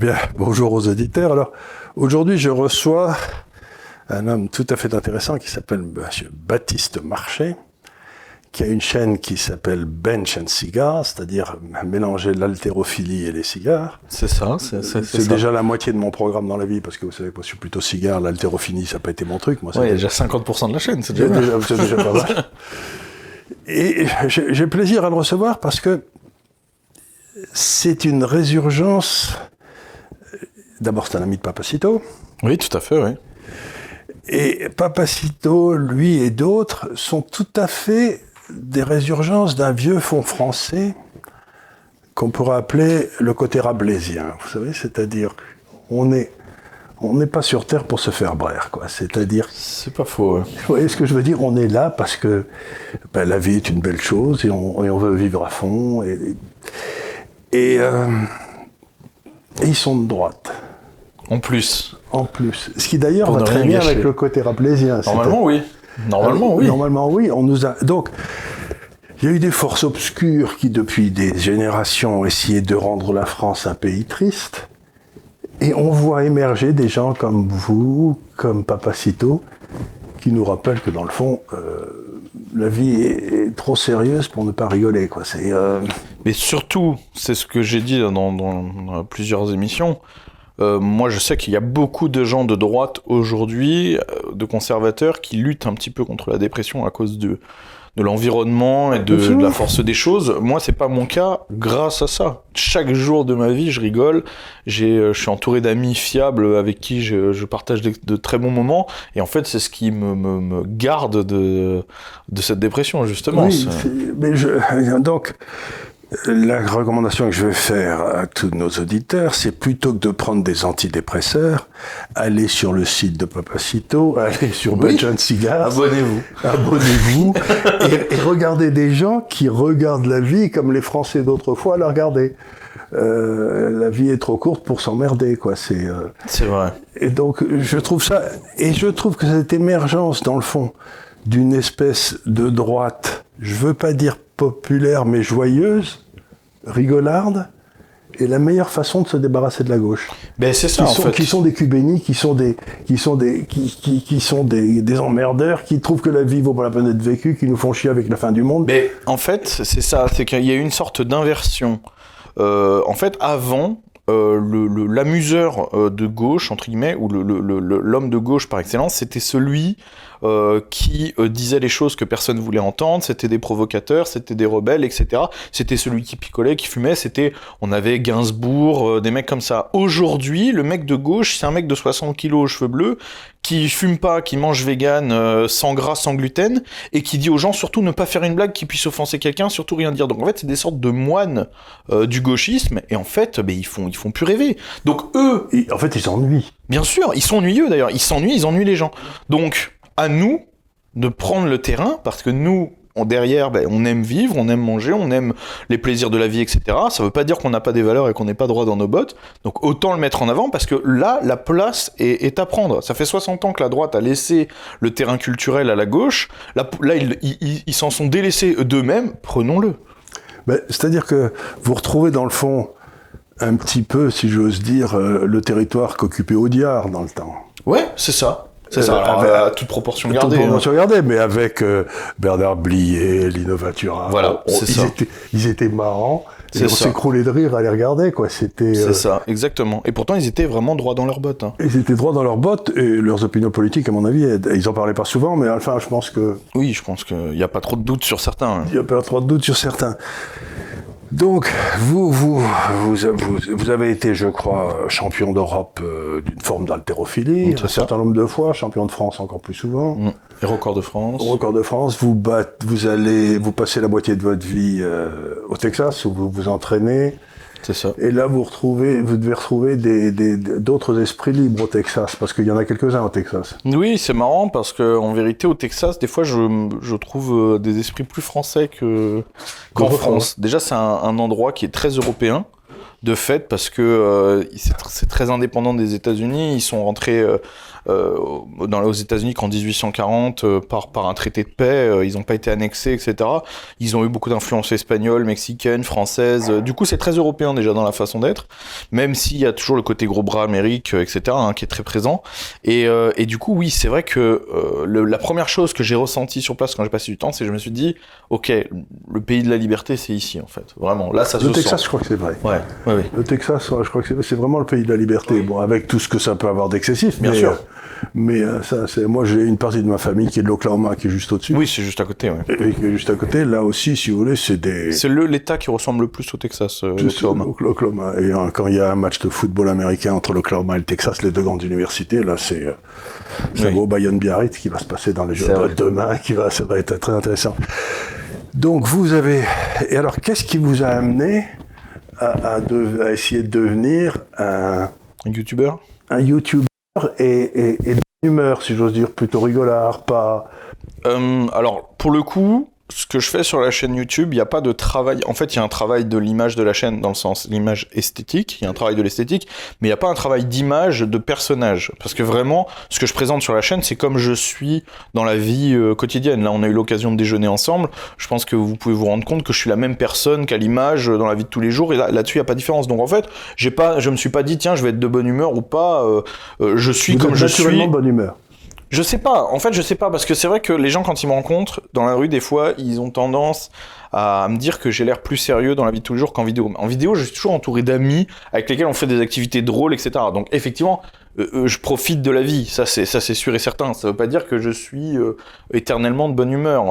Bien, bonjour aux auditeurs. Alors, aujourd'hui, je reçois un homme tout à fait intéressant qui s'appelle Monsieur Baptiste Marchais, qui a une chaîne qui s'appelle Bench and Cigar, c'est-à-dire mélanger l'haltérophilie et les cigares. C'est ça, c'est déjà ça. La moitié de mon programme dans la vie, parce que vous savez, moi, je suis plutôt cigare, l'haltérophilie, ça n'a pas été mon truc. Moi, ouais, il y a déjà 50% de la chaîne, c'est déjà pas mal. Et j'ai plaisir à le recevoir parce que c'est une résurgence. D'abord, c'est un ami de Papacito. Oui, tout à fait, oui. Et Papacito, lui et d'autres, sont tout à fait des résurgences d'un vieux fond français qu'on pourrait appeler le côté rabelaisien, vous savez, c'est-à-dire on n'est pas sur terre pour se faire braire, quoi. C'est-à-dire... C'est pas faux, hein. Vous voyez ce que je veux dire ? On est là parce que la vie est une belle chose et on veut vivre à fond. Et ils sont de droite. En plus. Ce qui d'ailleurs va très bien gâcher. Avec le côté rabelaisien. Normalement, oui. Donc, il y a eu des forces obscures qui, depuis des générations, ont essayé de rendre la France un pays triste. Et on voit émerger des gens comme vous, comme Papacito, qui nous rappellent que, dans le fond, la vie est trop sérieuse pour ne pas rigoler, quoi. Mais surtout, c'est ce que j'ai dit dans plusieurs émissions, moi je sais qu'il y a beaucoup de gens de droite aujourd'hui, de conservateurs, qui luttent un petit peu contre la dépression à cause de l'environnement et de la force des choses. Moi, c'est pas mon cas grâce à ça. Chaque jour de ma vie, je rigole. Je suis entouré d'amis fiables avec qui je partage de très bons moments. Et en fait, c'est ce qui me garde de cette dépression, justement. Oui, donc, la recommandation que je vais faire à tous nos auditeurs, c'est plutôt que de prendre des antidépresseurs, allez sur le site de Papacito, allez sur Bench and Cigar, abonnez-vous et regardez des gens qui regardent la vie comme les Français d'autrefois la regardaient. La vie est trop courte pour s'emmerder, quoi. C'est vrai. Et donc je trouve que cette émergence dans le fond d'une espèce de droite, je veux pas dire populaire mais joyeuse, rigolarde, est la meilleure façon de se débarrasser de la gauche. Ben c'est ça, en fait. Qui sont des cubénis, qui sont des emmerdeurs, qui trouvent que la vie vaut pas la peine d'être vécue, qui nous font chier avec la fin du monde. Mais en fait, c'est ça, c'est qu'il y a une sorte d'inversion. En fait, avant, l'amuseur de gauche, entre guillemets, ou l'homme de gauche par excellence, c'était celui qui disait les choses que personne voulait entendre, c'était des provocateurs, c'était des rebelles, etc. C'était celui qui picolait, qui fumait, on avait Gainsbourg, des mecs comme ça. Aujourd'hui, le mec de gauche, c'est un mec de 60 kilos aux cheveux bleus, qui fume pas, qui mange vegan, sans gras, sans gluten, et qui dit aux gens surtout ne pas faire une blague qui puisse offenser quelqu'un, surtout rien dire. Donc en fait, c'est des sortes de moines du gauchisme, et en fait, ils font plus rêver. Donc eux... En fait, ils s'ennuient. Bien sûr, ils sont ennuyeux d'ailleurs. Ils ennuient les gens. Donc, à nous de prendre le terrain, parce que nous... derrière, on aime vivre, on aime manger, on aime les plaisirs de la vie, etc. Ça veut pas dire qu'on n'a pas des valeurs et qu'on n'est pas droit dans nos bottes. Donc autant le mettre en avant, parce que là, la place est à prendre. Ça fait 60 ans que la droite a laissé le terrain culturel à la gauche. Là ils s'en sont délaissés d'eux-mêmes. Prenons-le. C'est-à-dire que vous retrouvez dans le fond un petit peu, si j'ose dire, le territoire qu'occupait Audiard dans le temps. Ouais, c'est ça. C'est ça, à toute proportion gardée. Mais avec Bernard Blier, Lino Ventura. Voilà, c'est ça. Ils étaient marrants. Et on s'écroulait de rire à les regarder, quoi. C'est ça, exactement. Et pourtant, ils étaient vraiment droits dans leurs bottes. Hein. Ils étaient droits dans leurs bottes, et leurs opinions politiques, à mon avis, ils en parlaient pas souvent, mais enfin, je pense que... Oui, je pense qu'il n'y a pas trop de doute sur certains. Hein. Il n'y a pas trop de doute sur certains. Donc, vous avez été, je crois, champion d'Europe d'une forme d'haltérophilie, un certain nombre de fois, champion de France encore plus souvent. Et record de France. Vous passez la moitié de votre vie au Texas, où vous vous entraînez. C'est ça. Et là, vous devez retrouver d'autres esprits libres au Texas, parce qu'il y en a quelques-uns au Texas. Oui, c'est marrant, parce qu'en vérité, au Texas, des fois, je trouve des esprits plus français qu'en France. Déjà, c'est un endroit qui est très européen, de fait, parce que c'est très indépendant des États-Unis. Ils sont rentrés aux États-Unis qu'en 1840, par un traité de paix, ils n'ont pas été annexés, etc. Ils ont eu beaucoup d'influences espagnoles, mexicaines, françaises. Du coup, c'est très européen déjà dans la façon d'être, même s'il y a toujours le côté gros bras Amérique, etc., hein, qui est très présent. Et du coup, oui, c'est vrai que la première chose que j'ai ressentie sur place quand j'ai passé du temps, c'est que je me suis dit, ok, le pays de la liberté, c'est ici, en fait. Vraiment, là, ça se sent. Le Texas, je crois que c'est vrai. Ouais. Ouais, oui. Le Texas, je crois que c'est vraiment le pays de la liberté. Oui. Bon, avec tout ce que ça peut avoir d'excessif, bien sûr. Mais ça, c'est moi, j'ai une partie de ma famille qui est de l'Oklahoma, qui est juste au-dessus. Oui, c'est juste à côté. Ouais. Et qui est juste à côté. Là aussi, si vous voulez, c'est des. C'est l'État qui ressemble le plus au Texas. L'Oklahoma. Et quand il y a un match de football américain entre l'Oklahoma et le Texas, les deux grandes universités, là, c'est oui. Beau Bayonne-Biarritz qui va se passer dans les Jeux de demain, ça va être très intéressant. Donc vous avez. Et alors, qu'est-ce qui vous a amené à essayer de devenir un YouTuber? Un YouTuber et d'humeur, si j'ose dire, plutôt rigolard, pas. Alors, pour le coup, ce que je fais sur la chaîne YouTube, il n'y a pas de travail. En fait, il y a un travail de l'image de la chaîne, dans le sens l'image esthétique, il y a un travail de l'esthétique, mais il n'y a pas un travail d'image de personnage. Parce que vraiment, ce que je présente sur la chaîne, c'est comme je suis dans la vie quotidienne. Là, on a eu l'occasion de déjeuner ensemble. Je pense que vous pouvez vous rendre compte que je suis la même personne qu'à l'image dans la vie de tous les jours. Et là-dessus, il n'y a pas de différence. Donc en fait, je me suis pas dit, tiens, je vais être de bonne humeur ou pas. Je suis vous comme je suis. Naturellement bonne humeur. Je sais pas, en fait je sais pas, parce que c'est vrai que les gens quand ils me rencontrent dans la rue, des fois ils ont tendance à me dire que j'ai l'air plus sérieux dans la vie de tous les jours qu'en vidéo. En vidéo, je suis toujours entouré d'amis avec lesquels on fait des activités drôles, etc. Donc effectivement, je profite de la vie, ça c'est sûr et certain. Ça veut pas dire que je suis éternellement de bonne humeur.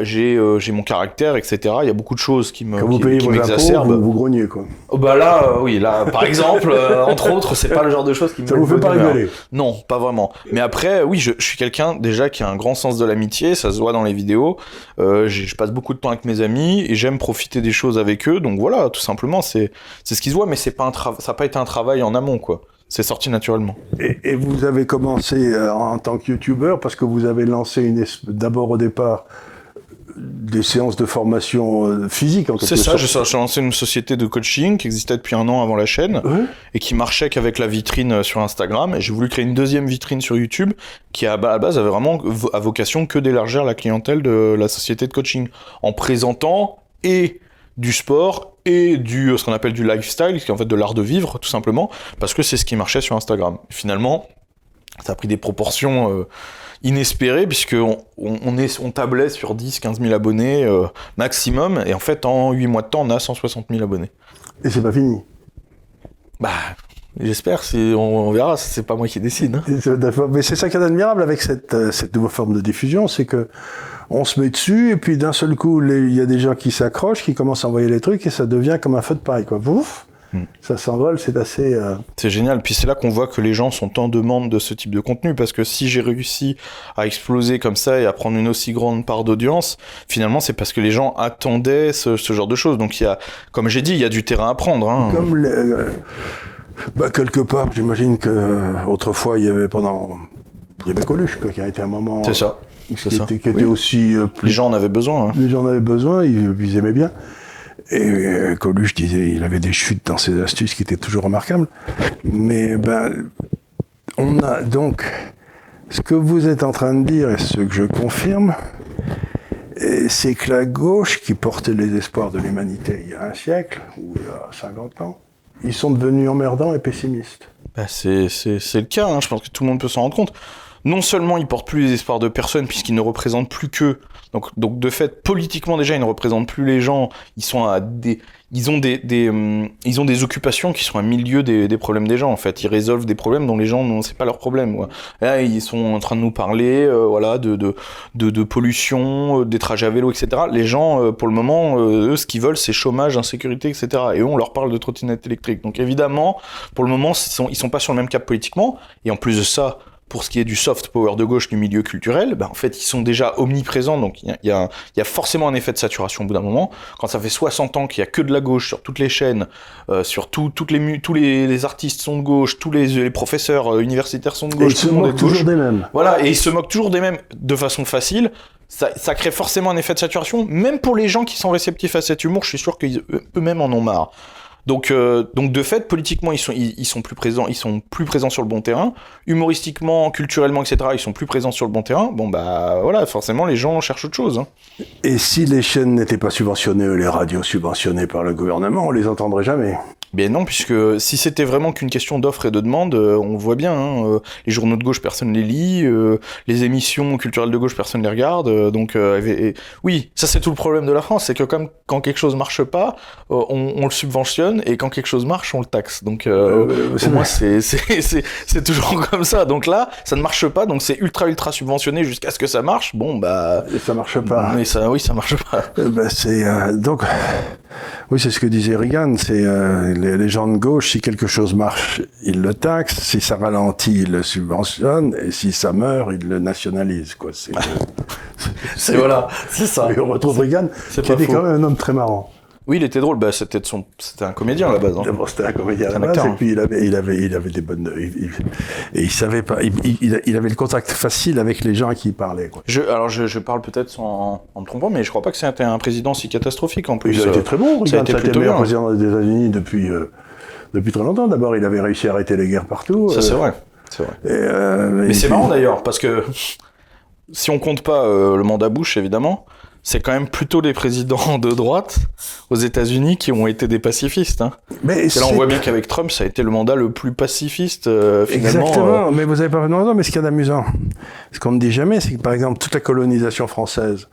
J'ai mon caractère, etc. Il y a beaucoup de choses qui me m'exacerbent. Vous grognez quoi. Bah là, oui, là, par exemple, entre autres, c'est pas le genre de choses qui me. Ça vous fait pas rigoler. Non, pas vraiment. Mais après, oui, je suis quelqu'un déjà qui a un grand sens de l'amitié. Ça se voit dans les vidéos. Je passe beaucoup de temps avec mes amis et j'aime profiter des choses avec eux. Donc voilà, tout simplement, c'est ce qui se voit, mais c'est pas ça n'a pas été un travail en amont quoi. C'est sorti naturellement. Et vous avez commencé en tant que youtubeur parce que vous avez lancé d'abord au départ des séances de formation physique en quelque sorte. C'est ça, j'ai lancé une société de coaching qui existait depuis 1 an avant la chaîne et qui marchait qu'avec la vitrine sur Instagram. Et j'ai voulu créer une deuxième vitrine sur YouTube qui à la base avait vraiment à vocation que d'élargir la clientèle de la société de coaching en présentant et du sport et ce qu'on appelle du lifestyle, qui est en fait de l'art de vivre, tout simplement, parce que c'est ce qui marchait sur Instagram. Finalement, ça a pris des proportions inespérées, puisqu'on tablait sur 10-15 000 abonnés maximum, et en fait, en 8 mois de temps, on a 160 000 abonnés. Et c'est pas fini? Bah, j'espère, on verra, c'est pas moi qui décide. Hein. Mais c'est ça qui est admirable avec cette nouvelle forme de diffusion, c'est que on se met dessus, et puis d'un seul coup, il y a des gens qui s'accrochent, qui commencent à envoyer les trucs, et ça devient comme un feu de paille, quoi. Bouf, ça s'envole, c'est assez... C'est génial, puis c'est là qu'on voit que les gens sont en demande de ce type de contenu, parce que si j'ai réussi à exploser comme ça et à prendre une aussi grande part d'audience, finalement, c'est parce que les gens attendaient ce genre de choses. Donc, comme j'ai dit, il y a du terrain à prendre. Hein. Comme quelque part, j'imagine qu'autrefois, il y avait Coluche, quoi, qui a été un moment... C'est ça. Qui était aussi plus... Les gens en avaient besoin. Hein. Les gens en avaient besoin, ils aimaient bien. Et Coluche disait, il avait des chutes dans ses astuces qui étaient toujours remarquables. Mais on a donc ce que vous êtes en train de dire et ce que je confirme, c'est que la gauche qui portait les espoirs de l'humanité il y a un siècle ou il y a 50 ans, ils sont devenus emmerdants et pessimistes. Bah c'est le cas. Hein. Je pense que tout le monde peut s'en rendre compte. Non seulement ils portent plus les espoirs de personne puisqu'ils ne représentent plus qu'eux. Donc de fait politiquement déjà ils ne représentent plus les gens. Ils ont des occupations qui sont à milieu des problèmes des gens en fait. Ils résolvent des problèmes dont les gens c'est pas leur problème. Quoi. Là ils sont en train de nous parler de pollution, des trajets à vélo, etc. Les gens pour le moment eux ce qu'ils veulent c'est chômage, insécurité, etc. Et eux on leur parle de trottinettes électriques. Donc évidemment pour le moment ils sont pas sur le même cap politiquement. Et en plus de ça pour ce qui est du soft power de gauche du milieu culturel, en fait, ils sont déjà omniprésents, donc il y a forcément un effet de saturation au bout d'un moment. Quand ça fait 60 ans qu'il n'y a que de la gauche sur toutes les chaînes, tous les artistes sont de gauche, tous les professeurs universitaires sont de gauche, tout le monde est de gauche. Ils se moquent toujours des mêmes. Voilà, et ils se moquent toujours des mêmes de façon facile. Ça crée forcément un effet de saturation, même pour les gens qui sont réceptifs à cet humour, je suis sûr qu'eux-mêmes en ont marre. Donc de fait, politiquement, ils sont plus présents, ils sont plus présents sur le bon terrain. Humoristiquement, culturellement, etc., ils sont plus présents sur le bon terrain. Bon, bah voilà, forcément, les gens cherchent autre chose. Hein. Et si les chaînes n'étaient pas subventionnées, les radios subventionnées par le gouvernement, on les entendrait jamais. Bien non, puisque si c'était vraiment qu'une question d'offre et de demande, on voit bien, hein, les journaux de gauche, personne ne les lit, les émissions culturelles de gauche, personne ne les regarde, donc oui, ça c'est tout le problème de la France, c'est que comme quand quelque chose marche pas, on le subventionne, et quand quelque chose marche, on le taxe, c'est toujours comme ça, donc là, ça ne marche pas, donc c'est ultra subventionné jusqu'à ce que ça marche, bon bah... Et ça marche pas. Ça marche pas. C'est ce que disait Reagan, c'est... Les gens de gauche, si quelque chose marche, ils le taxent. Si ça ralentit, ils le subventionnent. Et si ça meurt, ils le nationalisent. Quoi. C'est ça. Et on retrouve Reagan, qui était quand même un homme très marrant. Oui, il était drôle. Bah, c'était un comédien à la base. Hein. D'abord, c'était un comédien à la base. Hein. Et puis, il avait des bonnes. Il savait pas. Il avait le contact facile avec les gens à qui il parlait. Quoi. Je parle peut-être en me trompant, mais je crois pas que c'était un président si catastrophique en plus. Il a été très bon. Ça a été le meilleur président des États-Unis depuis très longtemps. D'abord, il avait réussi à arrêter les guerres partout. Ça, c'est vrai. C'est vrai. Mais c'est marrant d'ailleurs, parce que si on compte pas le mandat Bush, évidemment. C'est quand même plutôt les présidents de droite aux États-Unis qui ont été des pacifistes. Hein. Mais là, on voit bien qu'avec Trump, ça a été le mandat le plus pacifiste, finalement. Exactement, mais vous n'avez pas vraiment raison. Mais ce qu'il y a d'amusant, ce qu'on ne dit jamais, c'est que, par exemple, toute la colonisation française...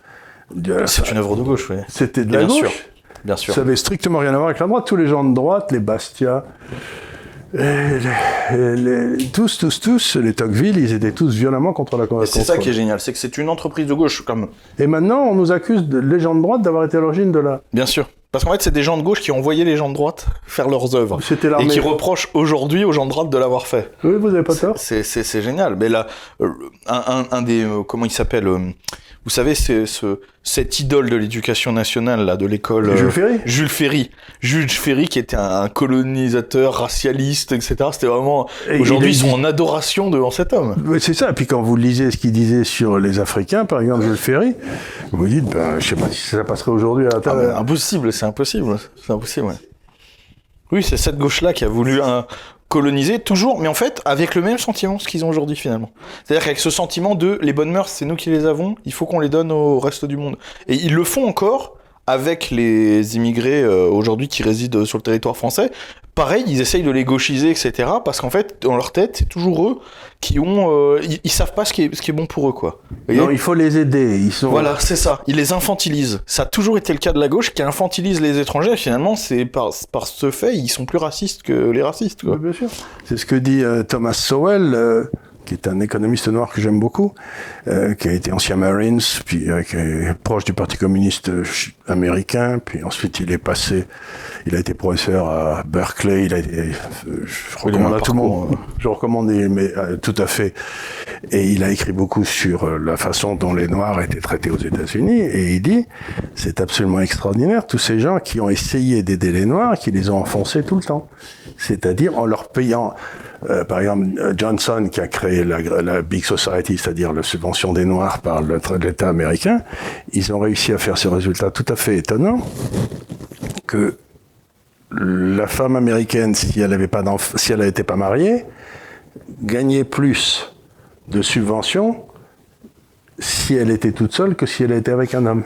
C'est une œuvre de gauche, oui. C'était de la gauche. Bien sûr. Ça n'avait strictement rien à voir avec la droite. Tous les gens de droite, les Bastiat... Tous, les Tocqueville, ils étaient tous violemment contre la Convention. C'est ça qui est génial, c'est que c'est une entreprise de gauche. Et maintenant, on nous accuse, les gens de droite, d'avoir été à l'origine de la... Bien sûr. Parce qu'en fait, c'est des gens de gauche qui ont envoyé les gens de droite faire leurs œuvres. C'était l'armée. Et qui reprochent aujourd'hui aux gens de droite de l'avoir fait. Oui, vous n'avez pas tort. C'est génial. Mais là, un des... comment il s'appelle vous savez, c'est cette idole de l'éducation nationale, là, de l'école... Jules Ferry, qui était un colonisateur, racialiste, etc. C'était vraiment... Et aujourd'hui, ils sont en adoration devant cet homme. Mais c'est ça. Et puis quand vous lisez ce qu'il disait sur les Africains, par exemple, Jules Ferry, vous vous dites, je sais pas si ça passerait aujourd'hui à la table. Ah, impossible, ouais. Oui, c'est cette gauche-là qui a voulu coloniser, toujours, mais en fait, avec le même sentiment ce qu'ils ont aujourd'hui, finalement. C'est-à-dire qu'avec ce sentiment de « les bonnes mœurs, c'est nous qui les avons, il faut qu'on les donne au reste du monde ». Et ils le font encore avec les immigrés aujourd'hui qui résident sur le territoire français. Pareil, ils essayent de les gauchiser, etc., parce qu'en fait, dans leur tête, c'est toujours eux qui ont... ils savent pas ce qui est bon pour eux, quoi. Non, il faut les aider, ils sont... Voilà, c'est ça, ils les infantilisent. Ça a toujours été le cas de la gauche, qui infantilise les étrangers, finalement, c'est par ce fait, ils sont plus racistes que les racistes, quoi. Oui, bien sûr. C'est ce que dit Thomas Sowell, qui est un économiste noir que j'aime beaucoup, qui a été ancien Marines, puis qui est proche du Parti communiste américain, puis ensuite il a été professeur à Berkeley, tout à fait, et il a écrit beaucoup sur la façon dont les Noirs étaient traités aux États-Unis, et il dit, c'est absolument extraordinaire, tous ces gens qui ont essayé d'aider les Noirs, qui les ont enfoncés tout le temps, c'est-à-dire en leur payant... par exemple, Johnson, qui a créé la Big Society, c'est-à-dire la subvention des Noirs par l'État américain, ils ont réussi à faire ce résultat tout à fait étonnant que la femme américaine, si elle n'était pas mariée, gagnait plus de subventions si elle était toute seule que si elle était avec un homme.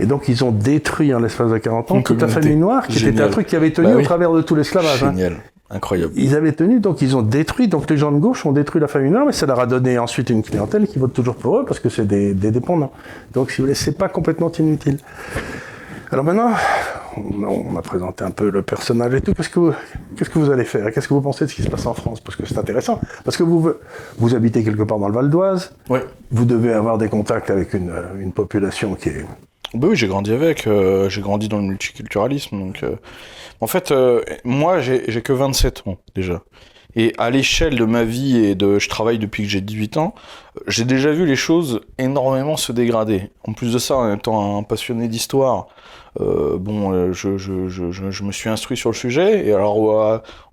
Et donc, ils ont détruit, en l'espace de 40 ans, toute la famille noire, qui était un truc qui avait tenu au travers de tout l'esclavage. Génial. Hein. Incroyable. Ils avaient tenu, donc ils ont détruit, donc les gens de gauche ont détruit la famille noire, mais ça leur a donné ensuite une clientèle qui vote toujours pour eux, parce que c'est des dépendants. Donc si vous voulez, c'est pas complètement inutile. Alors maintenant, on a présenté un peu le personnage et tout, qu'est-ce que vous allez faire? Qu'est-ce que vous pensez de ce qui se passe en France? Parce que c'est intéressant, parce que vous habitez quelque part dans le Val d'Oise, ouais. Vous devez avoir des contacts avec une population qui est... Ben oui, j'ai grandi dans le multiculturalisme, donc... En fait, moi, j'ai que 27 ans, déjà. Et à l'échelle de ma vie je travaille depuis que j'ai 18 ans, j'ai déjà vu les choses énormément se dégrader. En plus de ça, en étant un passionné d'histoire, je me suis instruit sur le sujet. Et alors,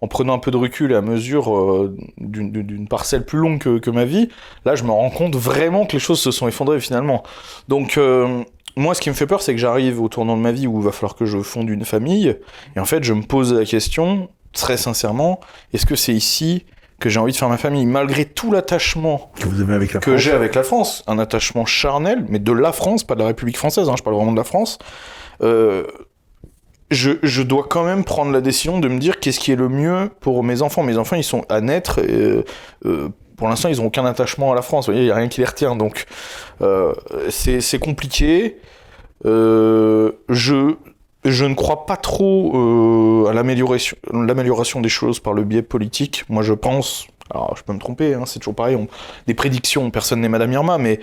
en prenant un peu de recul et à mesure d'une parcelle plus longue que ma vie, là, je me rends compte vraiment que les choses se sont effondrées, finalement. Donc... moi, ce qui me fait peur, c'est que j'arrive au tournant de ma vie où il va falloir que je fonde une famille. Et en fait, je me pose la question, très sincèrement, est-ce que c'est ici que j'ai envie de faire ma famille, malgré tout l'attachement que j'ai avec la France, un attachement charnel, mais de la France, pas de la République française, hein, je parle vraiment de la France, je dois quand même prendre la décision de me dire qu'est-ce qui est le mieux pour mes enfants. Mes enfants, ils sont à naître, pour l'instant, ils n'ont aucun attachement à la France, il n'y a rien qui les retient, donc c'est compliqué. Je ne crois pas trop à l'amélioration des choses par le biais politique. Moi, je pense... Alors, je peux me tromper, hein, c'est toujours pareil. Des prédictions, personne n'est Madame Irma, mais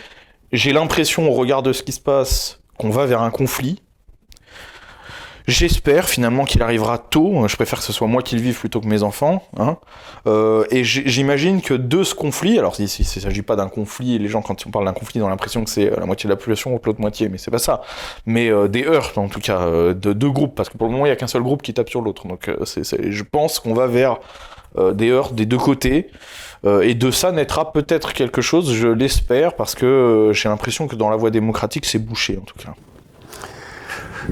j'ai l'impression, au regard de ce qui se passe, qu'on va vers un conflit. J'espère, finalement, qu'il arrivera tôt. Je préfère que ce soit moi qui le vive plutôt que mes enfants. Hein. Et j'imagine que de ce conflit... Alors, il ne s'agit pas d'un conflit. Les gens, quand on parle d'un conflit, ils ont l'impression que c'est la moitié de la population contre l'autre moitié. Mais c'est pas ça. Mais des heurts, en tout cas, de deux groupes. Parce que pour le moment, il n'y a qu'un seul groupe qui tape sur l'autre. Donc, je pense qu'on va vers des heurts des deux côtés. Et de ça naîtra peut-être quelque chose, je l'espère, parce que j'ai l'impression que dans la voie démocratique, c'est bouché, en tout cas.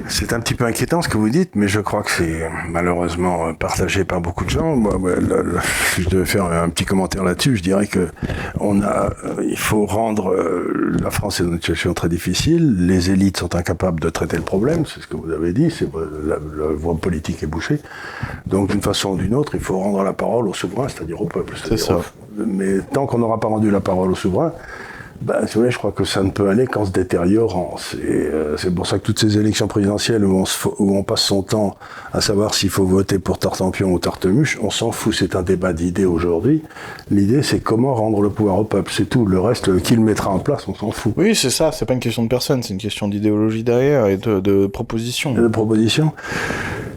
C'est un petit peu inquiétant ce que vous dites, mais je crois que c'est malheureusement partagé par beaucoup de gens. Moi, si je devais faire un petit commentaire là-dessus, je dirais que il faut rendre la France est dans une situation très difficile. Les élites sont incapables de traiter le problème, c'est ce que vous avez dit. C'est la voie politique est bouchée. Donc, d'une façon ou d'une autre, il faut rendre la parole au souverain, c'est-à-dire au peuple. C'est ça. Mais tant qu'on n'aura pas rendu la parole au souverain. Ben, si vous voulez, je crois que ça ne peut aller qu'en se détériorant. C'est pour ça que toutes ces élections présidentielles où on passe son temps à savoir s'il faut voter pour Tartempion ou Tartemuche, on s'en fout, c'est un débat d'idées aujourd'hui. L'idée, c'est comment rendre le pouvoir au peuple, c'est tout. Le reste, qui le mettra en place, on s'en fout. Oui, c'est ça, c'est pas une question de personne, c'est une question d'idéologie derrière et de propositions. Et de propositions.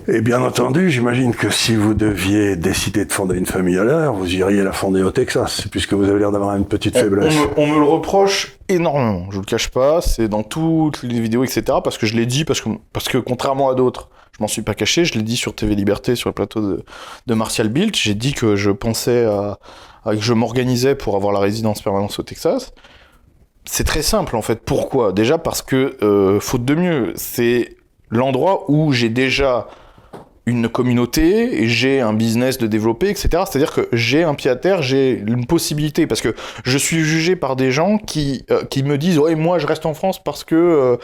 Et bien entendu, j'imagine que si vous deviez décider de fonder une famille à l'heure, vous iriez la fonder au Texas, puisque vous avez l'air d'avoir une petite faiblesse. On me le reproche énormément, je vous le cache pas, c'est dans toutes les vidéos, etc., parce que je l'ai dit, parce que contrairement à d'autres, je m'en suis pas caché, je l'ai dit sur TV Liberté, sur le plateau de Martial Bilt, j'ai dit que je pensais que je m'organisais pour avoir la résidence permanente au Texas. C'est très simple, en fait. Pourquoi ? Déjà parce que, faute de mieux, c'est l'endroit où j'ai déjà une communauté, et j'ai un business de développer, etc. C'est-à-dire que j'ai un pied à terre, j'ai une possibilité, parce que je suis jugé par des gens qui me disent « Ouais, moi, je reste en France parce que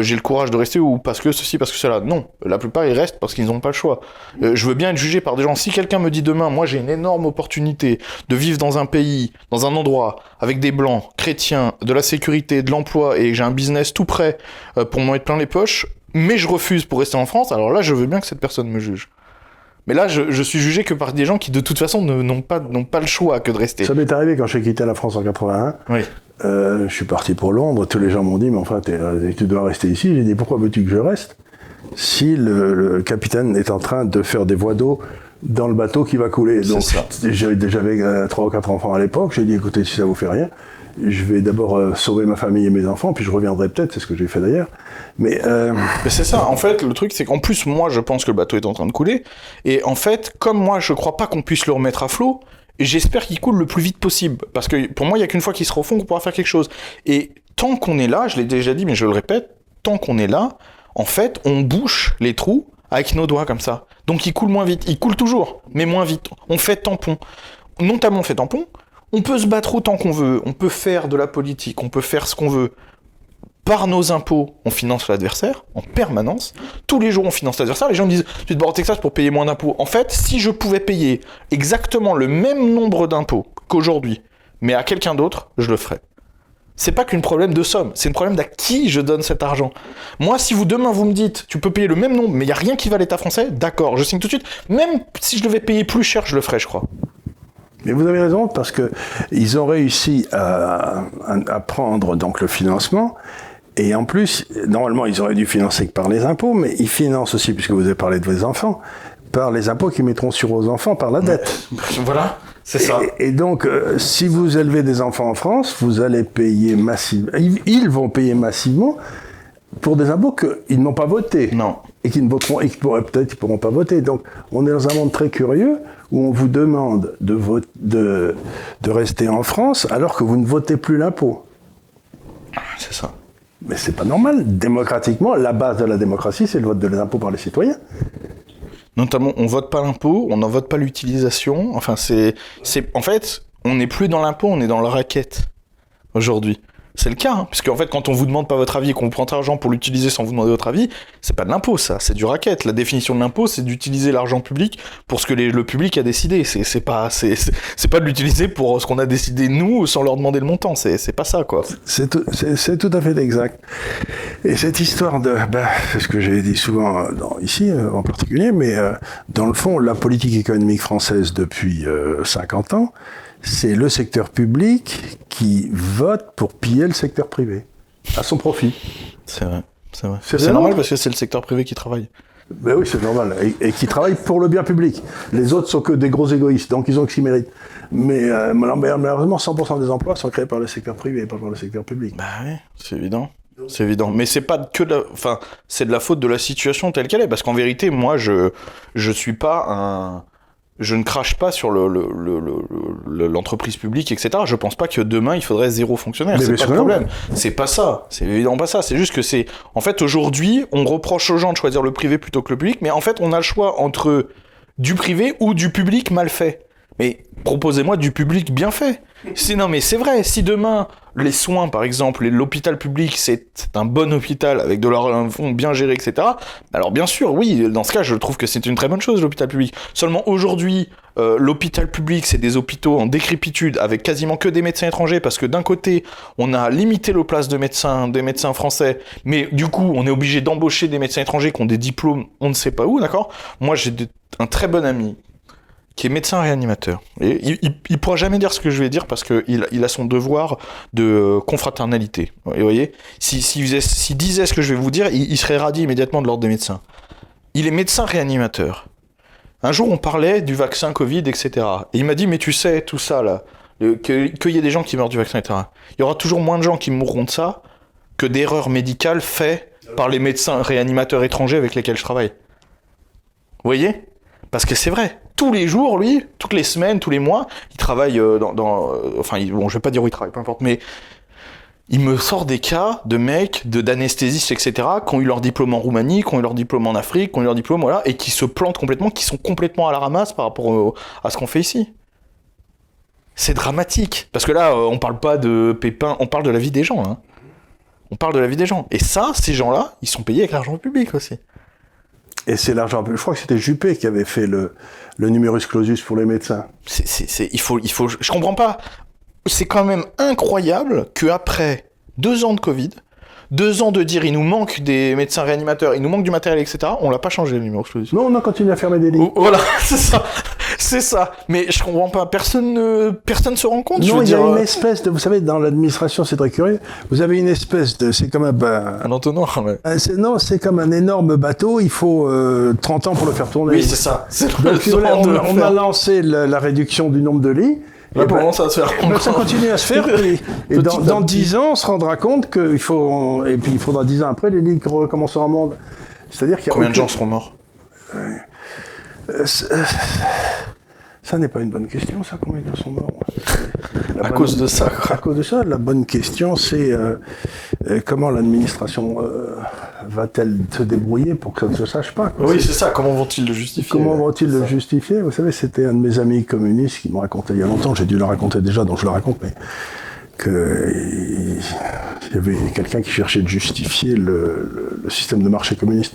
j'ai le courage de rester, ou parce que ceci, parce que cela. » Non, la plupart, ils restent parce qu'ils n'ont pas le choix. Je veux bien être jugé par des gens. Si quelqu'un me dit demain « Moi, j'ai une énorme opportunité de vivre dans un pays, dans un endroit, avec des blancs, chrétiens, de la sécurité, de l'emploi, et j'ai un business tout prêt pour m'en mettre plein les poches, mais je refuse pour rester en France, alors là, je veux bien que cette personne me juge. Mais là, je suis jugé que par des gens qui, de toute façon, n'ont pas le choix que de rester. Ça m'est arrivé quand j'ai quitté la France en 81. Oui. Je suis parti pour Londres, tous les gens m'ont dit « Mais enfin, tu dois rester ici. » J'ai dit « Pourquoi veux-tu que je reste si le capitaine est en train de faire des voies d'eau dans le bateau qui va couler ?» Donc, j'avais 3 ou 4 enfants à l'époque. J'ai dit « Écoutez, si ça vous fait rien, je vais d'abord sauver ma famille et mes enfants, puis je reviendrai peut-être, c'est ce que j'ai fait d'ailleurs. » Mais c'est ça, en fait, le truc, c'est qu'en plus, moi, je pense que le bateau est en train de couler, et en fait, comme moi, je crois pas qu'on puisse le remettre à flot, j'espère qu'il coule le plus vite possible, parce que pour moi, il y a qu'une fois qu'il se refond qu'on pourra faire quelque chose. Et tant qu'on est là, je l'ai déjà dit, mais je le répète, tant qu'on est là, en fait, on bouche les trous avec nos doigts, comme ça. Donc, il coule moins vite. Il coule toujours, mais moins vite. On fait tampon. Notamment, on fait tampon. On peut se battre autant qu'on veut, on peut faire de la politique, on peut faire ce qu'on veut. Par nos impôts, on finance l'adversaire en permanence. Tous les jours, on finance l'adversaire. Les gens me disent « Tu te barres au Texas pour payer moins d'impôts ». En fait, si je pouvais payer exactement le même nombre d'impôts qu'aujourd'hui, mais à quelqu'un d'autre, je le ferais. C'est pas qu'un problème de somme, c'est un problème d'à qui je donne cet argent. Moi, si vous demain vous me dites « Tu peux payer le même nombre, mais il n'y a rien qui va à l'État français », d'accord, je signe tout de suite. Même si je devais payer plus cher, je le ferais, je crois. Mais vous avez raison, parce que ils ont réussi à prendre donc le financement, et en plus, normalement, ils auraient dû financer que par les impôts, mais ils financent aussi, puisque vous avez parlé de vos enfants, par les impôts qu'ils mettront sur vos enfants par la dette. Voilà, c'est ça. Et donc, si vous élevez des enfants en France, vous allez payer massivement. Ils vont payer massivement pour des impôts qu'ils n'ont pas votés. Non. Et qui ne voteront, et peut-être ils pourront pas voter. Donc, on est dans un monde très curieux où on vous demande de rester en France alors que vous ne votez plus l'impôt. C'est ça. Mais c'est pas normal. Démocratiquement, la base de la démocratie, c'est le vote de l'impôt par les citoyens. Notamment, on vote pas l'impôt, on n'en vote pas l'utilisation. Enfin, en fait, on n'est plus dans l'impôt, on est dans le racket aujourd'hui. C'est le cas, hein, puisque en fait, quand on vous demande pas votre avis et qu'on prend l'argent pour l'utiliser sans vous demander votre avis, c'est pas de l'impôt, ça, c'est du racket. La définition de l'impôt, c'est d'utiliser l'argent public pour ce que le public a décidé. C'est pas de l'utiliser pour ce qu'on a décidé nous sans leur demander le montant. C'est pas ça, quoi. C'est tout à fait exact. Et cette histoire de, c'est ce que j'ai dit souvent ici en particulier, mais dans le fond, la politique économique française depuis 50 ans. C'est le secteur public qui vote pour piller le secteur privé, à son profit. C'est vrai, c'est vrai. C'est normal parce que c'est le secteur privé qui travaille. Ben oui, c'est normal. Et qui travaille pour le bien public. Les autres sont que des gros égoïstes, donc ils ont ce qu'ils méritent. Mais malheureusement, 100% des emplois sont créés par le secteur privé et pas par le secteur public. Bah oui, c'est évident. C'est évident, mais c'est pas que de la... Enfin, c'est de la faute de la situation telle qu'elle est. Parce qu'en vérité, moi, je suis pas un... Je ne crache pas sur l'entreprise publique, etc. Je pense pas que demain il faudrait zéro fonctionnaire. C'est pas le problème. C'est pas ça. C'est évidemment pas ça. C'est juste que c'est, en fait, aujourd'hui, on reproche aux gens de choisir le privé plutôt que le public, mais en fait, on a le choix entre du privé ou du public mal fait. Mais proposez-moi du public bien fait. Non, mais c'est vrai. Si demain, les soins, par exemple, et l'hôpital public, c'est un bon hôpital avec de l'argent bien géré, etc. Alors, bien sûr, oui, dans ce cas, je trouve que c'est une très bonne chose, l'hôpital public. Seulement, aujourd'hui, l'hôpital public, c'est des hôpitaux en décrépitude avec quasiment que des médecins étrangers parce que d'un côté, on a limité le place de médecins français, mais du coup, on est obligé d'embaucher des médecins étrangers qui ont des diplômes, on ne sait pas où, d'accord? Moi, j'ai un très bon ami qui est médecin réanimateur. Et il pourra jamais dire ce que je vais dire parce que il a son devoir de confraternalité. Et vous voyez, s'il disait ce que je vais vous dire, il serait radié immédiatement de l'ordre des médecins. Il est médecin réanimateur. Un jour, on parlait du vaccin Covid, etc. Et il m'a dit, mais tu sais, tout ça, là, qu'il y ait des gens qui meurent du vaccin, etc. Il y aura toujours moins de gens qui mourront de ça que d'erreurs médicales faites par les médecins réanimateurs étrangers avec lesquels je travaille. Vous voyez? Parce que c'est vrai. Tous les jours, lui, toutes les semaines, tous les mois, il travaille je vais pas dire où il travaille, peu importe, mais il me sort des cas de mecs, d'anesthésistes, etc., qui ont eu leur diplôme en Roumanie, qui ont eu leur diplôme en Afrique, qui ont eu leur diplôme, voilà, et qui se plantent complètement, qui sont complètement à la ramasse par rapport à ce qu'on fait ici. C'est dramatique. Parce que là, on parle pas de pépins, on parle de la vie des gens, hein. On parle de la vie des gens. Et ça, ces gens-là, ils sont payés avec l'argent public aussi. Et c'est l'argent public. Je crois que c'était Juppé qui avait fait le numerus clausus pour les médecins. Il faut. Je comprends pas. C'est quand même incroyable qu'après 2 ans de Covid, 2 ans de dire il nous manque des médecins réanimateurs, il nous manque du matériel, etc. On l'a pas changé le numerus clausus. Non, on a continué à fermer des lits. Oh, voilà, c'est ça. C'est ça. Mais je comprends pas. Personne se rend compte. Non, il y a une espèce de, vous savez, dans l'administration, c'est très curieux. Vous avez une espèce de, c'est comme un entonnoir. Ouais. C'est comme un énorme bateau. Il faut 30 ans pour le faire tourner. Oui, c'est ça. On a lancé la réduction du nombre de lits. Là, pour moi, ça va se faire. Ça continue à se faire. Et dans 10 ans, on se rendra compte qu'il faut, et puis il faudra 10 ans après, les lits recommenceront à mordre. C'est-à-dire qu'il y a combien de gens seront morts? Ça n'est pas une bonne question, ça, combien ils sont morts. À cause de ça, la bonne question, c'est comment l'administration va-t-elle se débrouiller pour que ça ne se sache pas, quoi. Oui, c'est ça, comment vont-ils le justifier? Vous savez, c'était un de mes amis communistes qui me racontait il y a longtemps, j'ai dû le raconter déjà, donc je le raconte, mais qu'il y avait quelqu'un qui cherchait de justifier le système de marché communiste.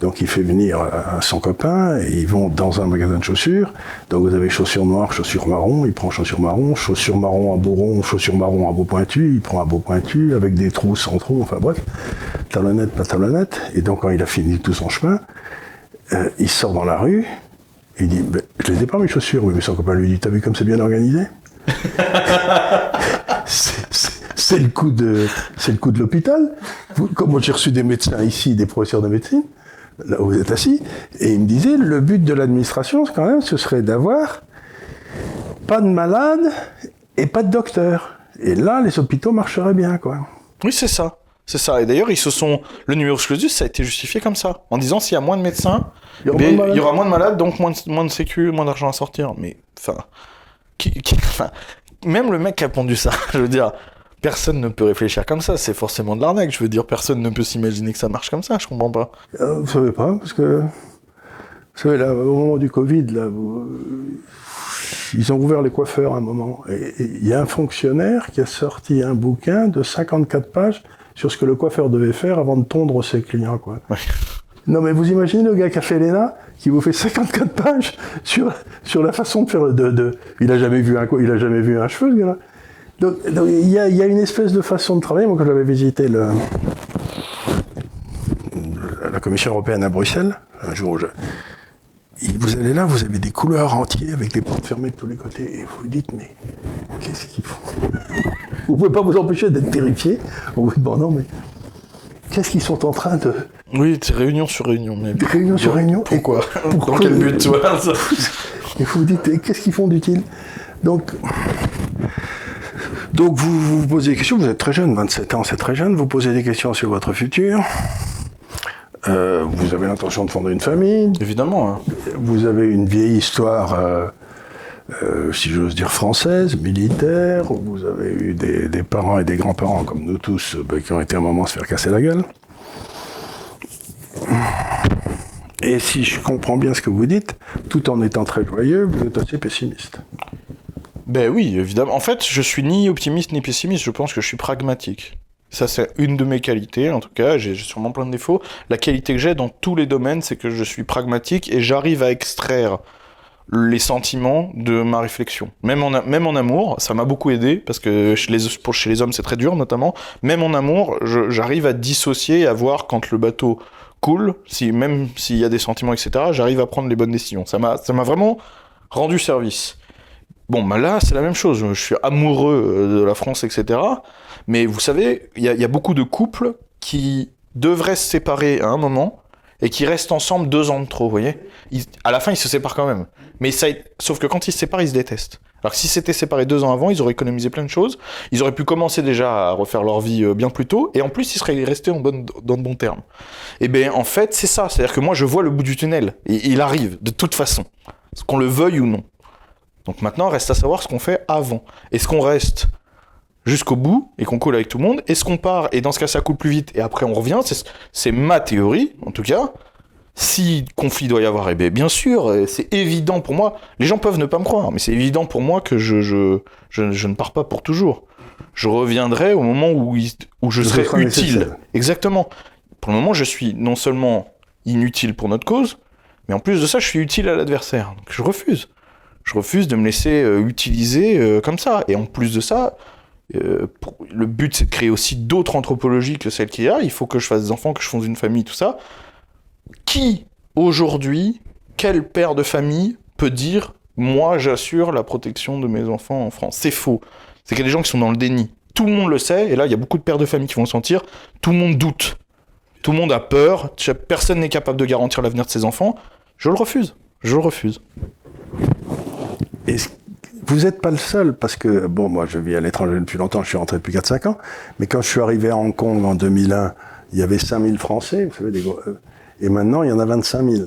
Donc il fait venir son copain, et ils vont dans un magasin de chaussures. Donc vous avez chaussures noires, chaussures marron, il prend chaussures marron à beau rond, chaussures marron à beau pointu, il prend un beau pointu, avec des trous, sans trous, enfin bref, talonnette, pas talonnette. Et donc quand il a fini tout son chemin, il sort dans la rue, et il dit, je les ai pas mes chaussures. Oui, mais son copain lui dit, t'as vu comme c'est bien organisé? C'est le coup de l'hôpital. Comme j'ai reçu des médecins ici, des professeurs de médecine, là où vous êtes assis, et ils me disaient, le but de l'administration, quand même, ce serait d'avoir pas de malades et pas de docteurs. Et là, les hôpitaux marcheraient bien, quoi. Oui, c'est ça. C'est ça. Et d'ailleurs, le numerus clausus, ça a été justifié comme ça. En disant, s'il y a moins de médecins, il y aura moins de malades, donc moins de sécu, moins d'argent à sortir. Mais, enfin, même le mec qui a pondu ça, je veux dire, Personne ne peut réfléchir comme ça, c'est forcément de l'arnaque. Je veux dire, personne ne peut s'imaginer que ça marche comme ça, je comprends pas. Vous savez pas, parce que... Vous savez, là, au moment du Covid, là, ils ont ouvert les coiffeurs à un moment. Et il y a un fonctionnaire qui a sorti un bouquin de 54 pages sur ce que le coiffeur devait faire avant de tondre ses clients, quoi. Ouais. Non, mais vous imaginez le gars qui a fait l'ENA, qui vous fait 54 pages sur la façon de faire le... Il a jamais vu un cheveu, ce gars-là. Donc, il y a une espèce de façon de travailler. Moi, quand j'avais visité la Commission européenne à Bruxelles, un jour où vous allez là, vous avez des couloirs entiers avec des portes fermées de tous les côtés. Et vous vous dites, mais qu'est-ce qu'ils font ? Vous ne pouvez pas vous empêcher d'être terrifié en vous demandant, mais qu'est-ce qu'ils sont en train de... Oui, c'est réunion sur réunion. Mais... Réunion sur réunion. Pourquoi ? Dans quel but, toi ? Et vous vous dites, qu'est-ce qu'ils font d'utile ? Donc vous vous posez des questions, vous êtes très jeune, 27 ans c'est très jeune, vous posez des questions sur votre futur, vous avez l'intention de fonder une famille. Évidemment. Hein. Vous avez une vieille histoire, si j'ose dire française, militaire, vous avez eu des parents et des grands-parents comme nous tous qui ont été à un moment se faire casser la gueule. Et si je comprends bien ce que vous dites, tout en étant très joyeux, vous êtes assez pessimiste. Ben oui, évidemment. En fait, je suis ni optimiste ni pessimiste, je pense que je suis pragmatique. Ça, c'est une de mes qualités, en tout cas, j'ai sûrement plein de défauts. La qualité que j'ai dans tous les domaines, c'est que je suis pragmatique et j'arrive à extraire les sentiments de ma réflexion. Même en amour, ça m'a beaucoup aidé, parce que chez les hommes, c'est très dur, notamment. Même en amour, j'arrive à dissocier, à voir quand le bateau coule, même s'il y a des sentiments, etc., j'arrive à prendre les bonnes décisions. Ça m'a vraiment rendu service. Bon, bah là, c'est la même chose. Je suis amoureux de la France, etc. Mais vous savez, il y a beaucoup de couples qui devraient se séparer à un moment et qui restent ensemble 2 ans de trop, vous voyez. À la fin, ils se séparent quand même. Mais sauf que quand ils se séparent, ils se détestent. Alors que si s'étaient séparés 2 ans avant, ils auraient économisé plein de choses. Ils auraient pu commencer déjà à refaire leur vie bien plus tôt. Et en plus, ils seraient restés dans de bons termes. Et bien, en fait, c'est ça. C'est-à-dire que moi, je vois le bout du tunnel. Il arrive, de toute façon. Qu'on le veuille ou non. Donc maintenant, reste à savoir ce qu'on fait avant. Est-ce qu'on reste jusqu'au bout et qu'on coule avec tout le monde ? Est-ce qu'on part et dans ce cas, ça coule plus vite et après on revient ? C'est ma théorie, en tout cas. Si conflit doit y avoir, eh bien sûr, c'est évident pour moi. Les gens peuvent ne pas me croire, mais c'est évident pour moi que je ne pars pas pour toujours. Je reviendrai au moment où je serai utile. Exactement. Pour le moment, je suis non seulement inutile pour notre cause, mais en plus de ça, je suis utile à l'adversaire. Donc je refuse. Je refuse de me laisser utiliser comme ça. Et en plus de ça, le but, c'est de créer aussi d'autres anthropologies que celles qu'il y a. Il faut que je fasse des enfants, que je fonde une famille, tout ça. Qui, aujourd'hui, quel père de famille peut dire « Moi, j'assure la protection de mes enfants en France ». C'est faux. C'est qu'il y a des gens qui sont dans le déni. Tout le monde le sait. Et là, il y a beaucoup de pères de famille qui vont le sentir. Tout le monde doute. Tout le monde a peur. Personne n'est capable de garantir l'avenir de ses enfants. Je le refuse. Je le refuse. Et vous n'êtes pas le seul, parce que, bon, moi, je vis à l'étranger depuis longtemps, je suis rentré depuis 4-5 ans, mais quand je suis arrivé à Hong Kong en 2001, il y avait 5000 Français, vous savez, et maintenant, il y en a 25 000.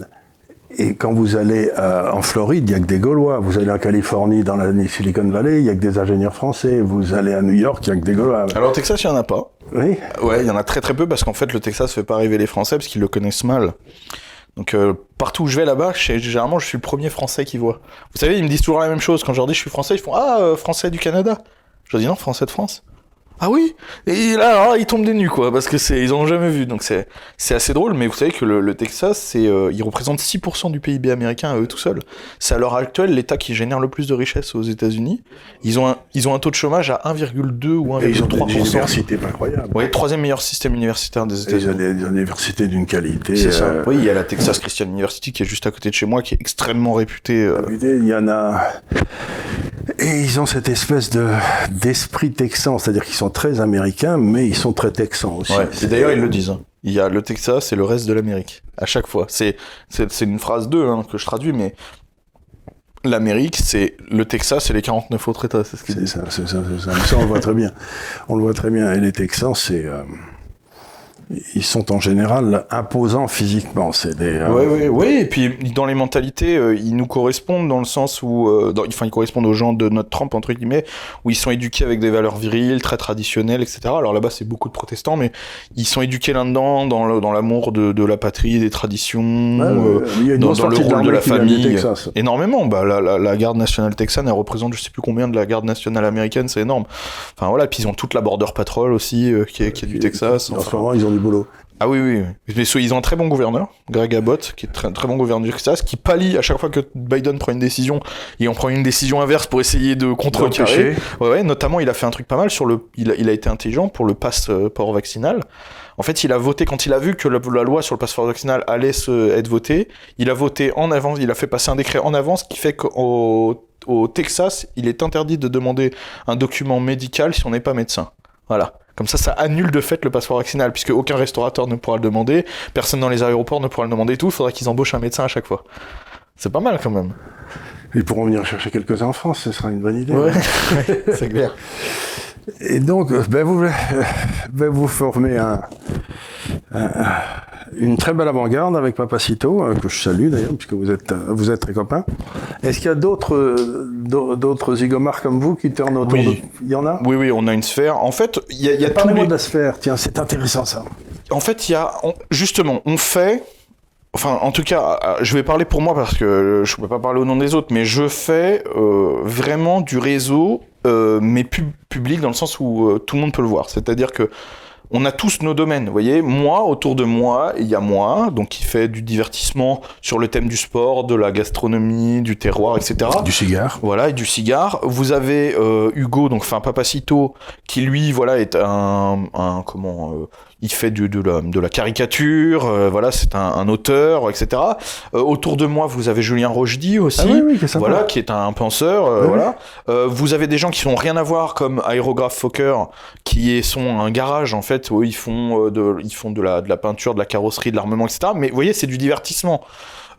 Et quand vous allez en Floride, il n'y a que des Gaulois. Vous allez en Californie, dans la Silicon Valley, il n'y a que des ingénieurs français. Vous allez à New York, il n'y a que des Gaulois. Alors, au Texas, il n'y en a pas. Oui. Ouais, il y en a très très peu, parce qu'en fait, le Texas ne fait pas arriver les Français, parce qu'ils le connaissent mal. Donc partout où je vais là-bas, généralement je suis le premier Français qu'ils voient. Vous savez, ils me disent toujours la même chose. Quand je leur dis je suis Français, ils font « Ah, Français du Canada !» Je leur dis « Non, Français de France !» Ah oui ? Et là, alors, ils tombent des nues, quoi, parce qu'ils n'ont jamais vu. Donc c'est assez drôle, mais vous savez que le Texas, il représente 6% du PIB américain à eux tout seuls. C'est à l'heure actuelle l'État qui génère le plus de richesses aux États-Unis. Ils ont un taux de chômage à 1,2 ou 1,3%. Ils ont des universités incroyables. Oui, 3e meilleur système universitaire des États-Unis. Ils ont des universités d'une qualité. C'est ça. Oui, il y a la Texas Christian University qui est juste à côté de chez moi, qui est extrêmement réputée. Il y en a. Et ils ont cette espèce d'esprit texan, c'est-à-dire qu'ils sont très américains, mais ils sont très texans aussi. Ouais. Et d'ailleurs, ils le disent. Il y a le Texas et le reste de l'Amérique, à chaque fois. C'est une phrase d'eux que je traduis, mais l'Amérique, c'est le Texas et les 49 autres États. C'est ce qu'ils disent. Ça, on le voit très bien. Et les Texans, ils sont en général imposants physiquement. Oui, et puis dans les mentalités, ils nous correspondent dans le sens où... Enfin, ils correspondent aux gens de notre trempe, entre guillemets, où ils sont éduqués avec des valeurs viriles, très traditionnelles, etc. Alors là-bas, c'est beaucoup de protestants, mais ils sont éduqués là-dedans, dans l'amour de la patrie, des traditions, dans le rôle de la famille. Énormément. Bah, la garde nationale texane, elle représente je sais plus combien de la garde nationale américaine, c'est énorme. Enfin voilà, puis ils ont toute la border patrol aussi, qui est du Texas. En ce moment, ils ont du boulot. Ah oui. Mais ils ont un très bon gouverneur, Greg Abbott, qui est très, très bon gouverneur du Texas, qui pallie à chaque fois que Biden prend une décision, et on prend une décision inverse pour essayer de contrecarrer. Ouais, notamment, il a fait un truc pas mal sur le... Il a été intelligent pour le passeport vaccinal. En fait, il a voté, quand il a vu que la loi sur le passeport vaccinal allait être votée, il a voté en avance, il a fait passer un décret en avance qui fait qu'au Texas, il est interdit de demander un document médical si on n'est pas médecin. Voilà. Comme ça, ça annule de fait le passeport vaccinal, puisque aucun restaurateur ne pourra le demander, personne dans les aéroports ne pourra le demander et tout, il faudra qu'ils embauchent un médecin à chaque fois. C'est pas mal quand même. Ils pourront venir chercher quelques-uns en France, ce sera une bonne idée. Ouais. C'est clair. Et donc, vous formez une très belle avant-garde avec Papacito, que je salue d'ailleurs, puisque vous êtes très copains. Est-ce qu'il y a d'autres zigomars comme vous qui tournent autour Il y en a ? Oui, on a une sphère. En fait, il y a parlez-moi de la sphère, tiens, c'est intéressant ça. En fait, Enfin, en tout cas, je vais parler pour moi parce que je ne peux pas parler au nom des autres, mais je fais vraiment du réseau, mais public dans le sens où tout le monde peut le voir. C'est-à-dire que on a tous nos domaines, vous voyez. Moi, autour de moi, il y a moi, donc qui fait du divertissement sur le thème du sport, de la gastronomie, du terroir, etc. Du cigare. Voilà, et du cigare. Vous avez Hugo, donc Papacito, qui lui, voilà, est il fait de la caricature, voilà, c'est un auteur, etc. Autour de moi, vous avez Julien Rochedy aussi, voilà, qui est un penseur, voilà. Vous avez des gens qui n'ont rien à voir, comme Aérographe Fokker, qui sont un garage, en fait, où ils font de la peinture, de la carrosserie, de l'armement, etc. Mais vous voyez, c'est du divertissement.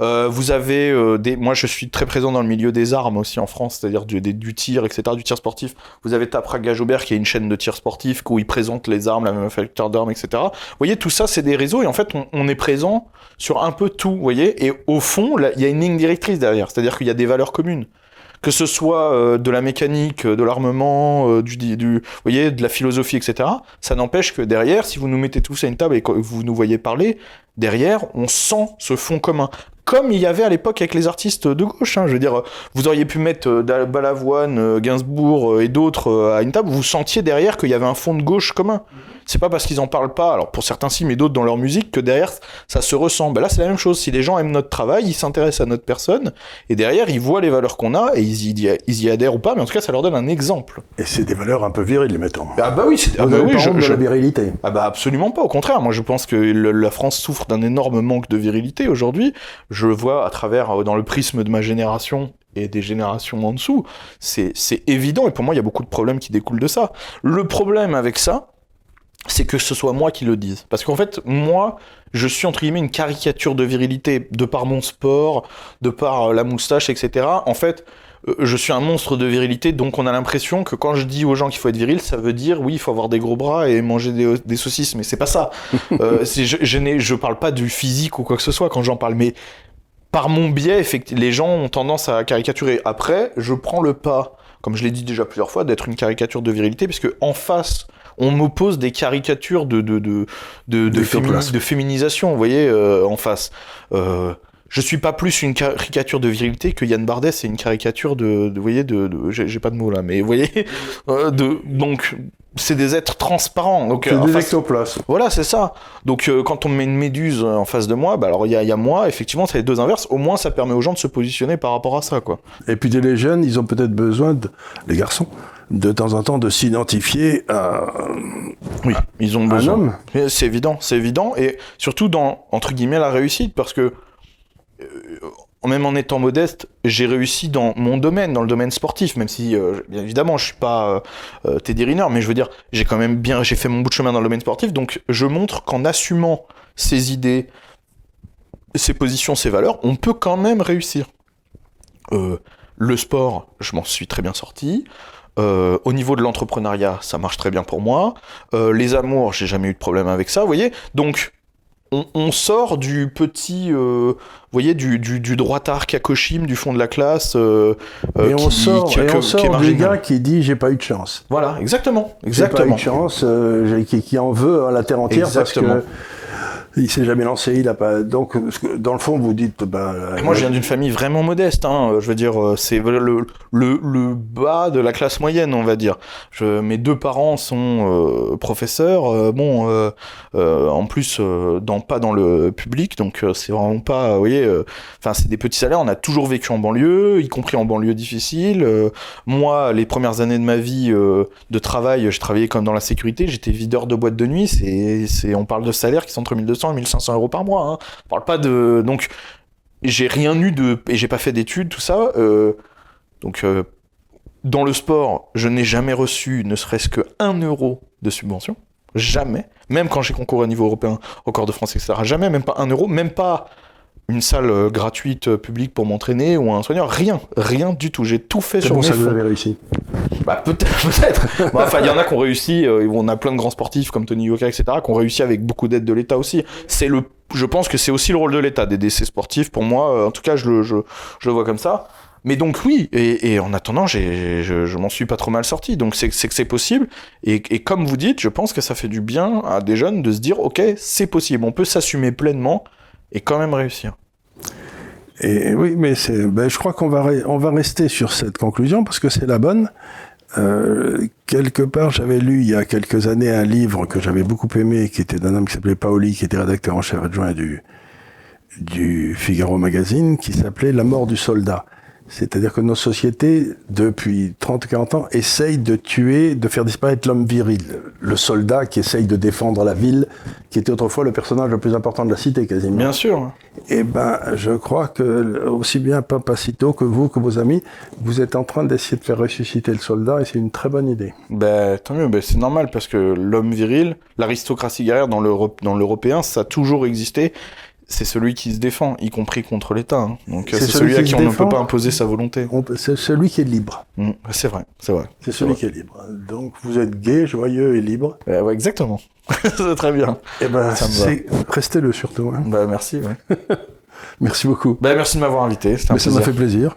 Vous avez moi je suis très présent dans le milieu des armes aussi en France, c'est-à-dire du tir, etc., du tir sportif. Vous avez Tapra Gajaubert qui est une chaîne de tir sportif où ils présentent les armes, la manufacture d'armes, etc. Vous voyez, tout ça, c'est des réseaux et en fait, on est présent sur un peu tout, vous voyez. Et au fond, il y a une ligne directrice derrière, c'est-à-dire qu'il y a des valeurs communes. Que ce soit de la mécanique, de l'armement, vous voyez, de la philosophie, etc. Ça n'empêche que derrière, si vous nous mettez tous à une table et que vous nous voyez parler, derrière, on sent ce fond commun. Comme il y avait à l'époque avec les artistes de gauche, hein. Je veux dire, vous auriez pu mettre Balavoine, Gainsbourg et d'autres à une table, vous sentiez derrière qu'il y avait un fond de gauche commun. C'est pas parce qu'ils en parlent pas, alors pour certains si, mais d'autres dans leur musique, que derrière ça se ressent. Ben là c'est la même chose, si les gens aiment notre travail, ils s'intéressent à notre personne, et derrière ils voient les valeurs qu'on a, et ils y adhèrent ou pas, mais en tout cas ça leur donne un exemple. Et c'est des valeurs un peu viriles, mettons. Ah bah oui, c'est de la virilité. Ah bah absolument pas, au contraire, moi je pense que la France souffre d'un énorme manque de virilité aujourd'hui, je le vois à travers, dans le prisme de ma génération, et des générations en dessous, c'est évident, et pour moi il y a beaucoup de problèmes qui découlent de ça. Le problème avec ça, c'est que ce soit moi qui le dise. Parce qu'en fait, moi, je suis entre guillemets une caricature de virilité, de par mon sport, de par la moustache, etc. En fait, je suis un monstre de virilité, donc on a l'impression que quand je dis aux gens qu'il faut être viril, ça veut dire, oui, il faut avoir des gros bras et manger des saucisses, mais c'est pas ça. Je parle pas du physique ou quoi que ce soit quand j'en parle, mais par mon biais, effectivement, les gens ont tendance à caricaturer. Après, je prends le pas, comme je l'ai dit déjà plusieurs fois, d'être une caricature de virilité, puisque en face... on m'oppose des caricatures de féminisation, vous voyez, en face. Je suis pas plus une caricature de virilité que Yann Bardet, c'est une caricature vous voyez, j'ai pas de mots là, mais vous voyez, donc c'est des êtres transparents. Donc, c'est des ectoplasmes. Voilà, c'est ça. Donc quand on met une méduse en face de moi, bah alors il y a moi, effectivement, c'est les deux inverses. Au moins, ça permet aux gens de se positionner par rapport à ça, quoi. Et puis les jeunes, ils ont peut-être besoin les garçons. De temps en temps, de s'identifier à... Oui, ils ont besoin. Un homme. C'est évident. Et surtout dans, entre guillemets, la réussite, parce que, même en étant modeste, j'ai réussi dans mon domaine, dans le domaine sportif, même si, bien évidemment, je suis pas Teddy Riner, mais je veux dire, j'ai quand même j'ai fait mon bout de chemin dans le domaine sportif, donc je montre qu'en assumant ses idées, ses positions, ses valeurs, on peut quand même réussir. Le sport, je m'en suis très bien sorti. Au niveau de l'entrepreneuriat, ça marche très bien pour moi. Les amours, j'ai jamais eu de problème avec ça, vous voyez. Donc, on sort du petit, vous voyez, du droitard Kakoshim du fond de la classe. Et on sort du gars qui dit « j'ai pas eu de chance ». Voilà, exactement. J'ai pas eu de chance, qui en veut à la terre entière parce que... Il s'est jamais lancé, il a pas. Donc, dans le fond, vous dites. Moi, je viens d'une famille vraiment modeste. Hein. Je veux dire, c'est le bas de la classe moyenne, on va dire. Mes deux parents sont professeurs. En plus, pas dans le public, donc c'est vraiment pas. Vous voyez, c'est des petits salaires. On a toujours vécu en banlieue, y compris en banlieue difficile. Moi, les premières années de ma vie de travail, je travaillais comme dans la sécurité. J'étais videur de boîte de nuit. On parle de salaires qui sont entre 1200 et 1500 euros par mois. Hein. On parle pas de... Donc, j'ai rien eu de... Et j'ai pas fait d'études, tout ça. Dans le sport, je n'ai jamais reçu ne serait-ce que 1 euro de subvention. Jamais. Même quand j'ai concouru au niveau européen, record de France, etc. Jamais, même pas 1 euro. Même pas une salle gratuite publique pour m'entraîner ou un soigneur. Rien du tout. J'ai tout fait sur mes fonds. C'est bon, ça, vous avez réussi. Peut-être. Il y en a qui ont réussi. On a plein de grands sportifs comme Tony Yoka, etc., qui ont réussi avec beaucoup d'aide de l'État aussi. Je pense que c'est aussi le rôle de l'État d'aider ces sportifs. Pour moi, en tout cas, je le vois comme ça. Mais donc oui, et en attendant, je m'en suis pas trop mal sorti. Donc c'est que c'est possible. Et comme vous dites, je pense que ça fait du bien à des jeunes de se dire, ok, c'est possible. On peut s'assumer pleinement et quand même réussir. Et oui, mais je crois qu'on va rester sur cette conclusion parce que c'est la bonne. Quelque part, j'avais lu il y a quelques années un livre que j'avais beaucoup aimé, qui était d'un homme qui s'appelait Paoli, qui était rédacteur en chef adjoint du Figaro Magazine, qui s'appelait « La mort du soldat ». C'est-à-dire que nos sociétés, depuis 30-40 ans, essayent de tuer, de faire disparaître l'homme viril. Le soldat qui essaye de défendre la ville, qui était autrefois le personnage le plus important de la cité, quasiment. Bien sûr. Eh ben, je crois que, aussi bien Papacito que vos amis, vous êtes en train d'essayer de faire ressusciter le soldat, et c'est une très bonne idée. Tant mieux, c'est normal, parce que l'homme viril, l'aristocratie guerrière dans l'européen, ça a toujours existé. C'est celui qui se défend, y compris contre l'État. Hein. Donc c'est celui à qui on ne peut pas imposer sa volonté. C'est celui qui est libre. Mmh, c'est vrai. C'est celui qui est libre. Donc vous êtes gai, joyeux et libre. Ouais, exactement. C'est très bien. Et restez-le surtout. Hein. Merci. Ouais. Merci beaucoup. Merci de m'avoir invité. Ça m'a fait plaisir.